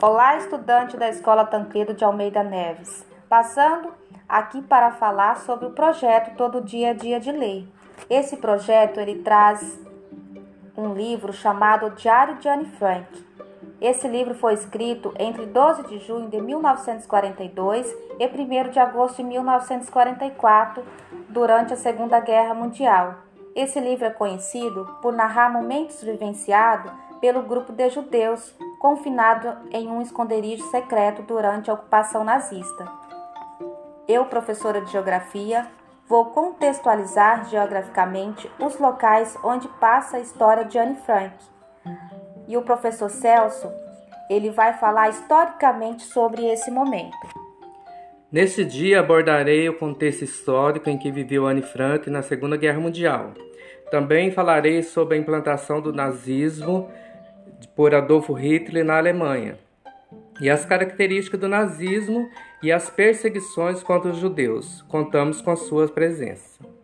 Olá, estudante da Escola Tancredo de Almeida Neves, passando aqui para falar sobre o projeto Todo Dia Dia de Ler. Esse projeto ele traz um livro chamado Diário de Anne Frank. Esse livro foi escrito entre 12 de junho de 1942 e 1º de agosto de 1944, durante a Segunda Guerra Mundial. Esse livro é conhecido por narrar momentos vivenciados pelo grupo de judeus confinado em um esconderijo secreto durante a ocupação nazista. Eu, professora de geografia, vou contextualizar geograficamente os locais onde passa a história de Anne Frank. E o professor Celso, ele vai falar historicamente sobre esse momento. Neste dia abordarei o contexto histórico em que viveu Anne Frank na Segunda Guerra Mundial. Também falarei sobre a implantação do nazismo por Adolfo Hitler na Alemanha e as características do nazismo e as perseguições contra os judeus. Contamos com a sua presença.